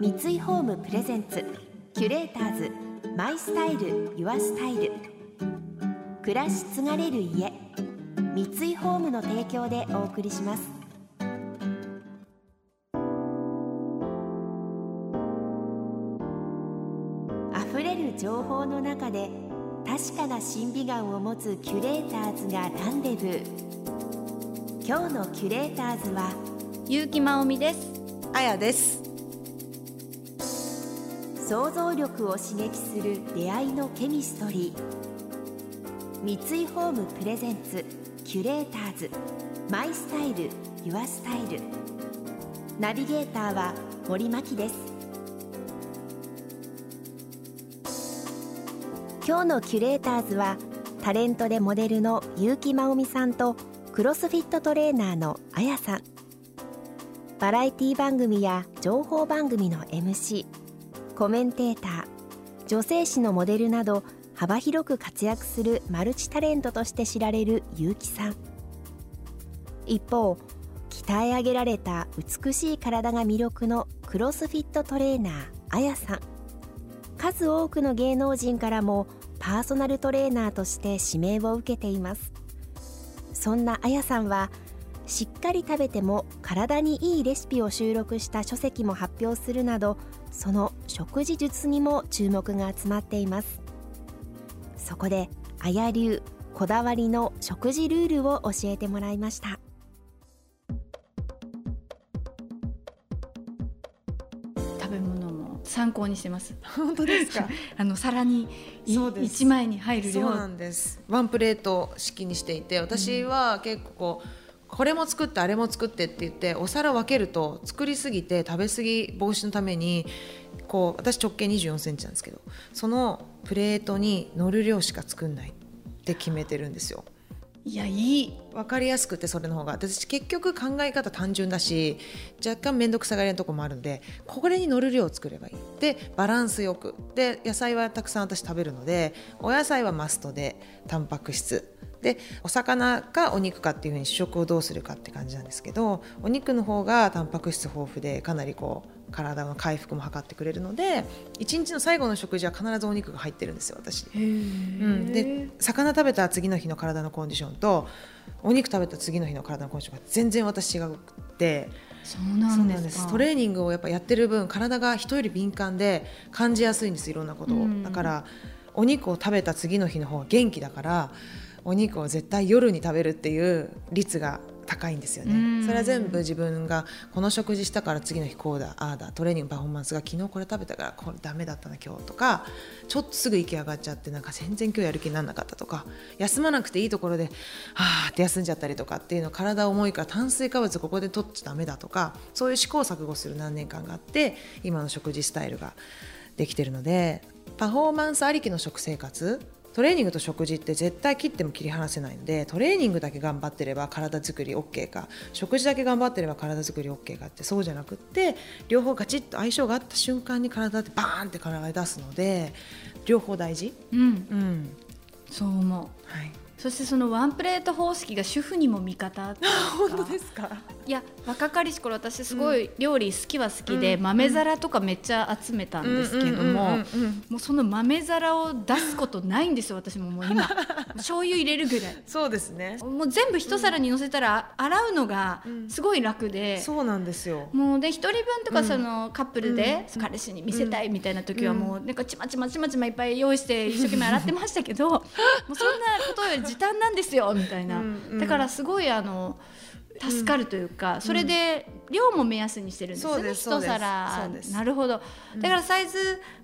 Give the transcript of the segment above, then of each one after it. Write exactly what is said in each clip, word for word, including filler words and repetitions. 三井ホームプレゼンツキュレーターズマイスタイルユアスタイル暮らし継がれる家、三井ホームの提供でお送りします。あふれる情報の中で確かな審美眼を持つキュレーターズがランデブー。今日のキュレーターズは結城まおみです。AYAです。想像力を刺激する出会いのケミストリー。三井ホームプレゼンツキュレーターズマイスタイルユアスタイル。ナビゲーターは森真希です。今日のキュレーターズはタレントでモデルの結城まおみさんとクロスフィットトレーナーのAYAさん。バラエティ番組や情報番組の エムシー、コメンテーター、女性誌のモデルなど幅広く活躍するマルチタレントとして知られる結城さん。一方、鍛え上げられた美しい体が魅力のクロスフィットトレーナーAYAさん。数多くの芸能人からもパーソナルトレーナーとして指名を受けています。そんなAYAさんはしっかり食べても体にいいレシピを収録した書籍も発表するなど、その食事術にも注目が集まっています。そこでAYA流こだわりの食事ルールを教えてもらいました。食べ物も参考にしてます。本当ですか？あの皿にいちまいに入る量、そうなんです。ワンプレート式にしていて、私は結構こう、うん、これも作ってあれも作ってって言ってお皿分けると作りすぎて食べ過ぎ防止のために、こう私直径にじゅうよんセンチなんですけど、そのプレートに乗る量しか作んないって決めてるんですよ。いや、いい、分かりやすくてそれの方が、私結局考え方単純だし若干面倒くさがりなとこもあるので、これに乗る量を作ればいいで、バランスよくで、野菜はたくさん私食べるのでお野菜はマストでタンパク質で、お魚かお肉かっていう風に主食をどうするかって感じなんですけど、お肉の方がタンパク質豊富でかなりこう体の回復も図ってくれるので、いちにちの最後の食事は必ずお肉が入ってるんですよ、私。へー、うん、で魚食べた次の日の体のコンディションとお肉食べた次の日の体のコンディションが全然私違くて。そうなんですか。トレーニングをやっぱやってる分、体が人より敏感で感じやすいんです、いろんなことを。だからお肉を食べた次の日の方が元気だから、お肉を絶対夜に食べるっていう率が高いんですよね。それは全部自分がこの食事したから次の日こうだああだ、トレーニングパフォーマンスが昨日これ食べたからこれダメだったな今日とか、ちょっとすぐ息上がっちゃってなんか全然今日やる気にならなかったとか、休まなくていいところではーって休んじゃったりとかっていうの、体重いから炭水化物ここで取っちゃダメだとか、そういう試行錯誤する何年間があって今の食事スタイルができてるので、パフォーマンスありきの食生活、トレーニングと食事って絶対切っても切り離せないので、トレーニングだけ頑張ってれば体作り OK か、食事だけ頑張ってれば体作り OK かって、そうじゃなくって、両方ガチッと相性があった瞬間に体ってバーンって体出すので、両方大事、うんうん、そう思う、はい、そしてそのワンプレート方式が主婦にも味方って本当ですか？いや、若かりし頃私すごい料理好きは好きで、うん、豆皿とかめっちゃ集めたんですけども、もうその豆皿を出すことないんですよ、私も。もう今醤油入れるぐらい。そうですね。もう全部一皿に乗せたら洗うのがすごい楽で、うん、そうなんですよ。もうでひとりぶんとかそのカップルで彼氏に見せたいみたいな時はもうなんかちまちまちまちまいっぱい用意して一生懸命洗ってましたけどもうそんなことより時短なんですよみたいな。だからすごいあの助かるというか、うん、それで量も目安にしてるんですよね、一皿。なるほど。だからサイズ、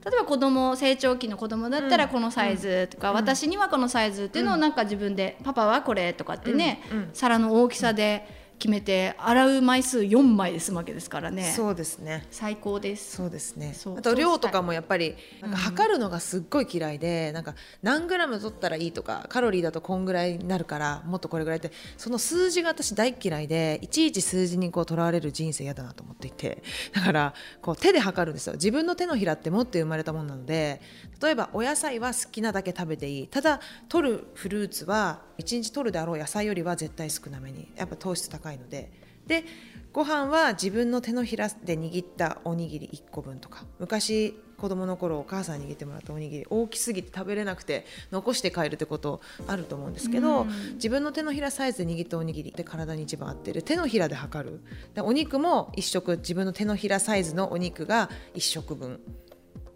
例えば子供、成長期の子供だったらこのサイズとか、うん、私にはこのサイズっていうのをなんか自分で、うん、パパはこれとかってね、うんうん、皿の大きさで決めて、洗う枚数よんまいで済むわけですからね。そうですね。最高です。そうですね。あと量とかもやっぱりなんか測るのがすっごい嫌いで、うん、なんか何グラム取ったらいいとか、カロリーだとこんぐらいになるからもっとこれぐらいって、その数字が私大嫌いで、いちいち数字にこうとらわれる人生嫌だなと思っていて、だからこう手で測るんですよ。自分の手のひらって持って生まれたものなので、例えばお野菜は好きなだけ食べていい、ただ取るフルーツはいちにち取るであろう野菜よりは絶対少なめに、やっぱ糖質高いので、でご飯は自分の手のひらで握ったおにぎりいっこぶんとか、昔子供の頃お母さんに握ってもらったおにぎり大きすぎて食べれなくて残して帰るってことあると思うんですけど、うん、自分の手のひらサイズで握ったおにぎりって体に一番合ってる、手のひらで測る、でお肉もいっしょく自分の手のひらサイズのお肉がいっしょくぶん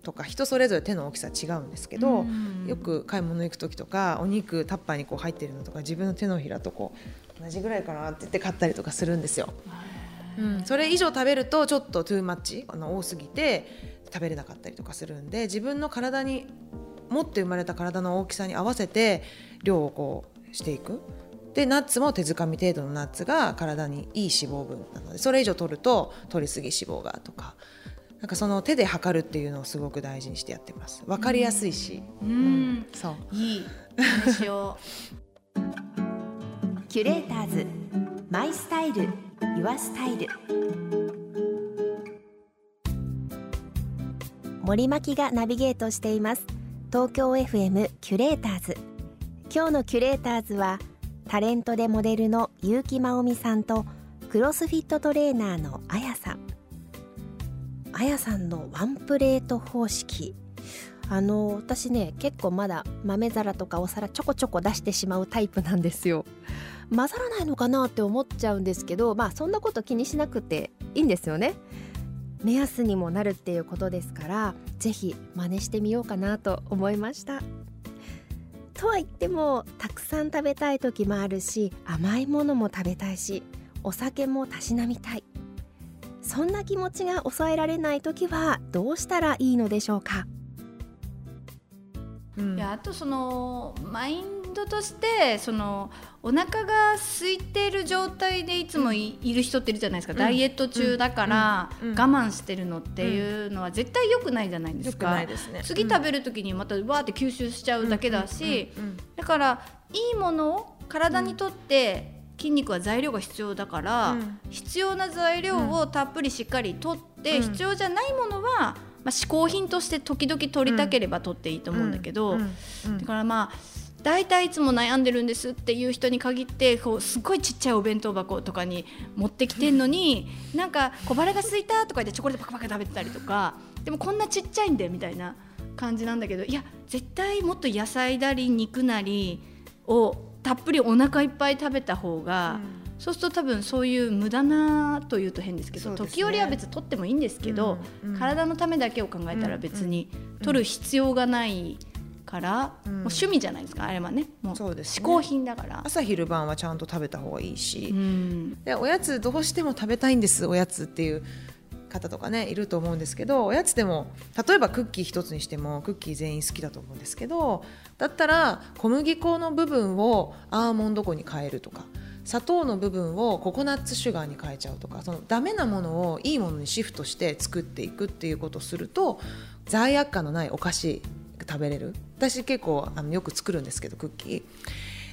とか、人それぞれ手の大きさ違うんですけど、うん、よく買い物行く時とかお肉タッパーにこう入ってるのとか自分の手のひらとこう同じぐらいかなって言って買ったりとかするんですよ、うん、それ以上食べるとちょっとトゥーマッチ、あの多すぎて食べれなかったりとかするんで、自分の体に持って生まれた体の大きさに合わせて量をこうしていく。でナッツも手づかみ程度のナッツが体にいい脂肪分なので、それ以上取ると取りすぎ脂肪がとか、なんかその手で測るっていうのをすごく大事にしてやってます。分かりやすいし、うん、うん、そういい話をキュレーターズマイスタイルユアスタイル、森牧がナビゲートしています。東京 エフエム キュレーターズ、今日のキュレーターズはタレントでモデルの結城まおみさんとクロスフィットトレーナーのエーワイエーさん。あやさんのワンプレート方式、あの私ね結構まだ豆皿とかお皿ちょこちょこ出してしまうタイプなんですよ。混ざらないのかなって思っちゃうんですけど、まあそんなこと気にしなくていいんですよね。目安にもなるっていうことですから、ぜひ真似してみようかなと思いました。とは言ってもたくさん食べたい時もあるし、甘いものも食べたいし、お酒もたしなみたい、そんな気持ちが抑えられないときはどうしたらいいのでしょうか。うん、いやあとそのマインドとして、そのお腹が空いている状態でいつも い,、うん、いる人っているじゃないですか、うん、ダイエット中だから我慢してるのっていうのは絶対良くないじゃないですか。良くないですね。次食べるときにまたわーって吸収しちゃうだけだし、だからいいものを体にとって、うん、筋肉は材料が必要だから、うん、必要な材料をたっぷりしっかりとって、うん、必要じゃないものは、まあ、嗜好品として時々取りたければ取っていいと思うんだけど、うんうん、だからまあだいたいいつも悩んでるんですっていう人に限って、こうすごいちっちゃいお弁当箱とかに持ってきてんのに、うん、なんか小腹が空いたとか言ってチョコレートパクパク食べてたりとか、でもこんなちっちゃいんでみたいな感じなんだけど、いや絶対もっと野菜なり肉なりをたっぷりお腹いっぱい食べた方が、うん、そうすると多分そういう無駄なというと変ですけど、時折は別に取ってもいいんですけど、うんうん、体のためだけを考えたら別に取る必要がないから、うんうん、もう趣味じゃないですかあれはね、もう嗜好品だから、ね、朝昼晩はちゃんと食べた方がいいし、うん、でおやつどうしても食べたいんですおやつっていう方とかねいると思うんですけど、おやつでも例えばクッキー一つにしてもクッキー全員好きだと思うんですけど、だったら小麦粉の部分をアーモンド粉に変えるとか、砂糖の部分をココナッツシュガーに変えちゃうとか、そのダメなものをいいものにシフトして作っていくっていうことをすると、罪悪感のないお菓子食べれる。私結構あのよく作るんですけどクッキ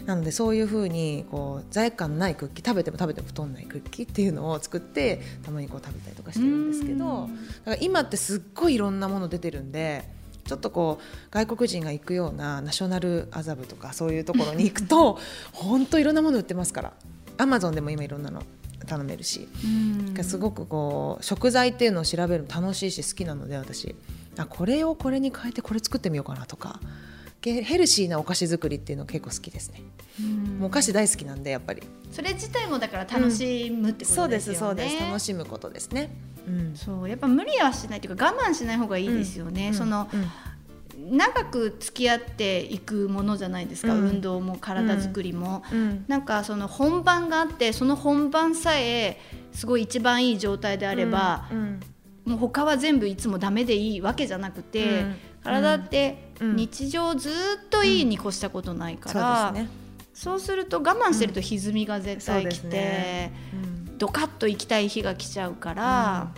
ーなので、そういう風にこう罪悪感のないクッキー、食べても食べても太んないクッキーっていうのを作ってたまにこう食べたりとかしてるんですけど、だから今ってすっごいいろんなもの出てるんで、ちょっとこう外国人が行くようなナショナルアザブとかそういうところに行くと本当いろんなもの売ってますから、アマゾンでも今いろんなの頼めるし、うん、すごくこう食材っていうのを調べるの楽しいし好きなので、私あこれをこれに変えてこれ作ってみようかなとか、ヘルシーなお菓子作りっていうの結構好きですね。うん、もうお菓子大好きなんでやっぱりそれ自体もだから楽しむってことですよね。うん、そうですそうです、楽しむことですね。うん、そうやっぱ無理はしないというか我慢しない方がいいですよね。うん、その、うん、長く付き合っていくものじゃないですか、うん、運動も体作りも、うんうん、なんかその本番があって、その本番さえすごい一番いい状態であれば、うんうん、もう他は全部いつもダメでいいわけじゃなくて、うん、体って、うんうん、日常ずっといいに越したことないから、うん、そうですね、そうすると我慢してると歪みが絶対来て、うんねうん、ドカッと行きたい日が来ちゃうから、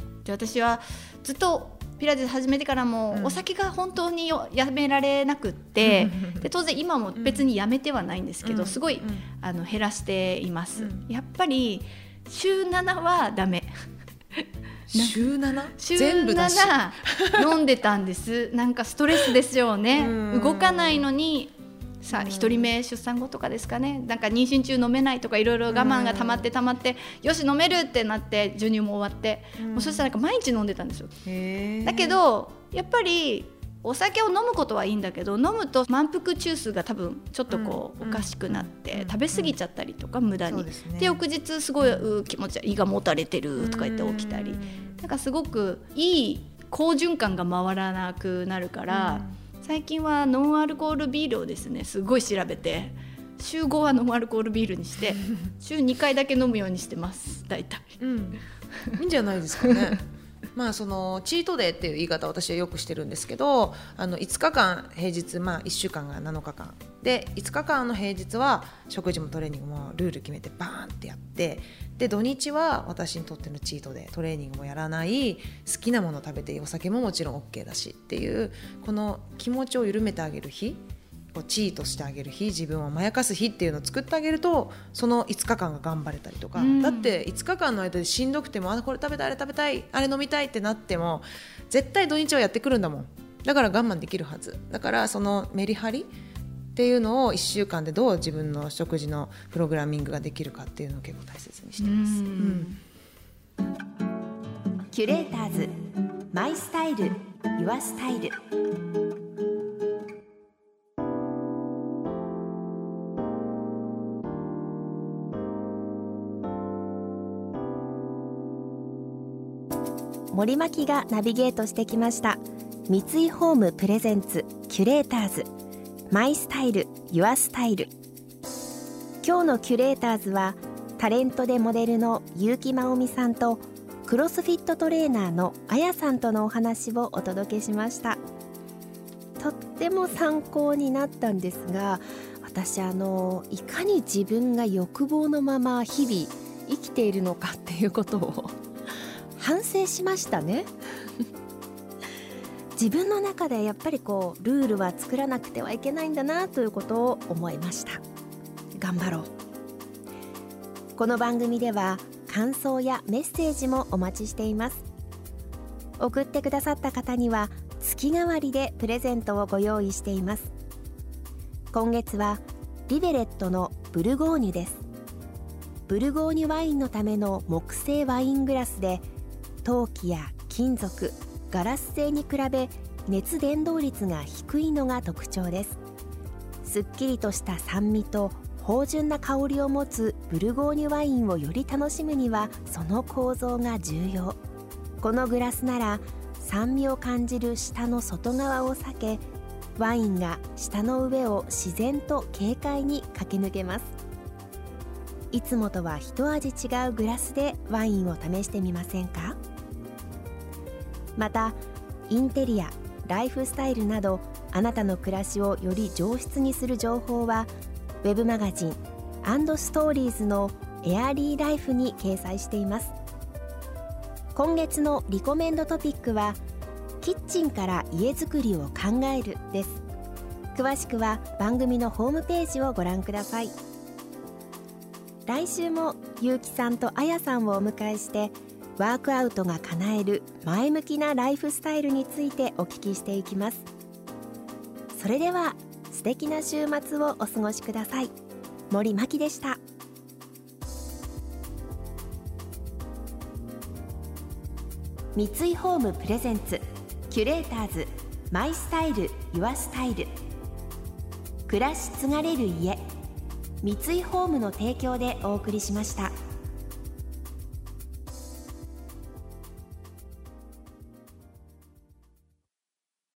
うん、で私はずっとピラティス始めてからもお酒が本当にやめられなくって、うん、で当然今も別にやめてはないんですけど、うん、すごい、うん、あの減らしています。うん、やっぱりしゅうななはダメ週7? 週なな飲んでたんですなんかストレスですよね。動かないのにさあひとりめ出産後とかですかね、なんか妊娠中飲めないとかいろいろ我慢がたまってたまって、うん、よし飲めるってなって授乳も終わって、うん、もうそしたらなんか毎日飲んでたんですよ。へー。だけどやっぱりお酒を飲むことはいいんだけど、飲むと満腹中枢が多分ちょっとこうおかしくなって食べ過ぎちゃったりとか無駄に、で翌日すごい気持ち胃がもたれてるとか言って起きたり、なんかすごくいい好循環が回らなくなるから、最近はノンアルコールビールをですねすごい調べて、週ごはノンアルコールビールにして週にかいだけ飲むようにしてます。大体、うん、いいんじゃないですかね。まあ、そのチートデーっていう言い方を私はよくしてるんですけど、あのいつかかん平日、まあ、いっしゅうかんがなのかかんでいつかかんの平日は食事もトレーニングもルール決めてバーンってやって、で土日は私にとってのチートデー、トレーニングもやらない、好きなもの食べてお酒ももちろん OK だしっていう、この気持ちを緩めてあげる日、チートしてあげる日、自分をまやかす日っていうのを作ってあげると、そのいつかかんが頑張れたりとか、うん、だっていつかかんの間でしんどくても、あこれ食べたいあれ食べたいあれ飲みたいってなっても絶対土日はやってくるんだもん。だから我慢できるはずだから、そのメリハリっていうのをいっしゅうかんでどう自分の食事のプログラミングができるかっていうのを結構大切にしてます。うん、うん、キュレーターズマイスタイルユアスタイル。森牧がナビゲートしてきました三井ホームプレゼンツキュレーターズマイスタイルユアスタイル。今日のキュレーターズはタレントでモデルの結城まおみさんとクロスフィットトレーナーのエーワイエーさんとのお話をお届けしました。とっても参考になったんですが、私あのいかに自分が欲望のまま日々生きているのかっていうことを反省しましたね。自分の中でやっぱりこうルールは作らなくてはいけないんだなということを思いました。頑張ろう。この番組では感想やメッセージもお待ちしています。送ってくださった方には月替わりでプレゼントをご用意しています。今月はリベレットのブルゴーニュです。ブルゴーニュワインのための木製ワイングラスで、陶器や金属、ガラス製に比べ熱伝導率が低いのが特徴です。すっきりとした酸味と芳醇な香りを持つブルゴーニュワインをより楽しむにはその構造が重要。このグラスなら酸味を感じる舌の外側を避け、ワインが舌の上を自然と軽快に駆け抜けます。いつもとは一味違うグラスでワインを試してみませんか？またインテリア、ライフスタイルなどあなたの暮らしをより上質にする情報はウェブマガジン&ストーリーズのエアリーライフに掲載しています。今月のリコメンドトピックはキッチンから家づくりを考えるです。詳しくは番組のホームページをご覧ください。来週も結城さんとエーワイエーさんをお迎えしてワークアウトが叶える前向きなライフスタイルについてお聞きしていきます。それでは素敵な週末をお過ごしください。森牧でした。三井ホームプレゼンツキュレーターズマイスタイルユアスタイル。暮らし継がれる家、三井ホームの提供でお送りしました。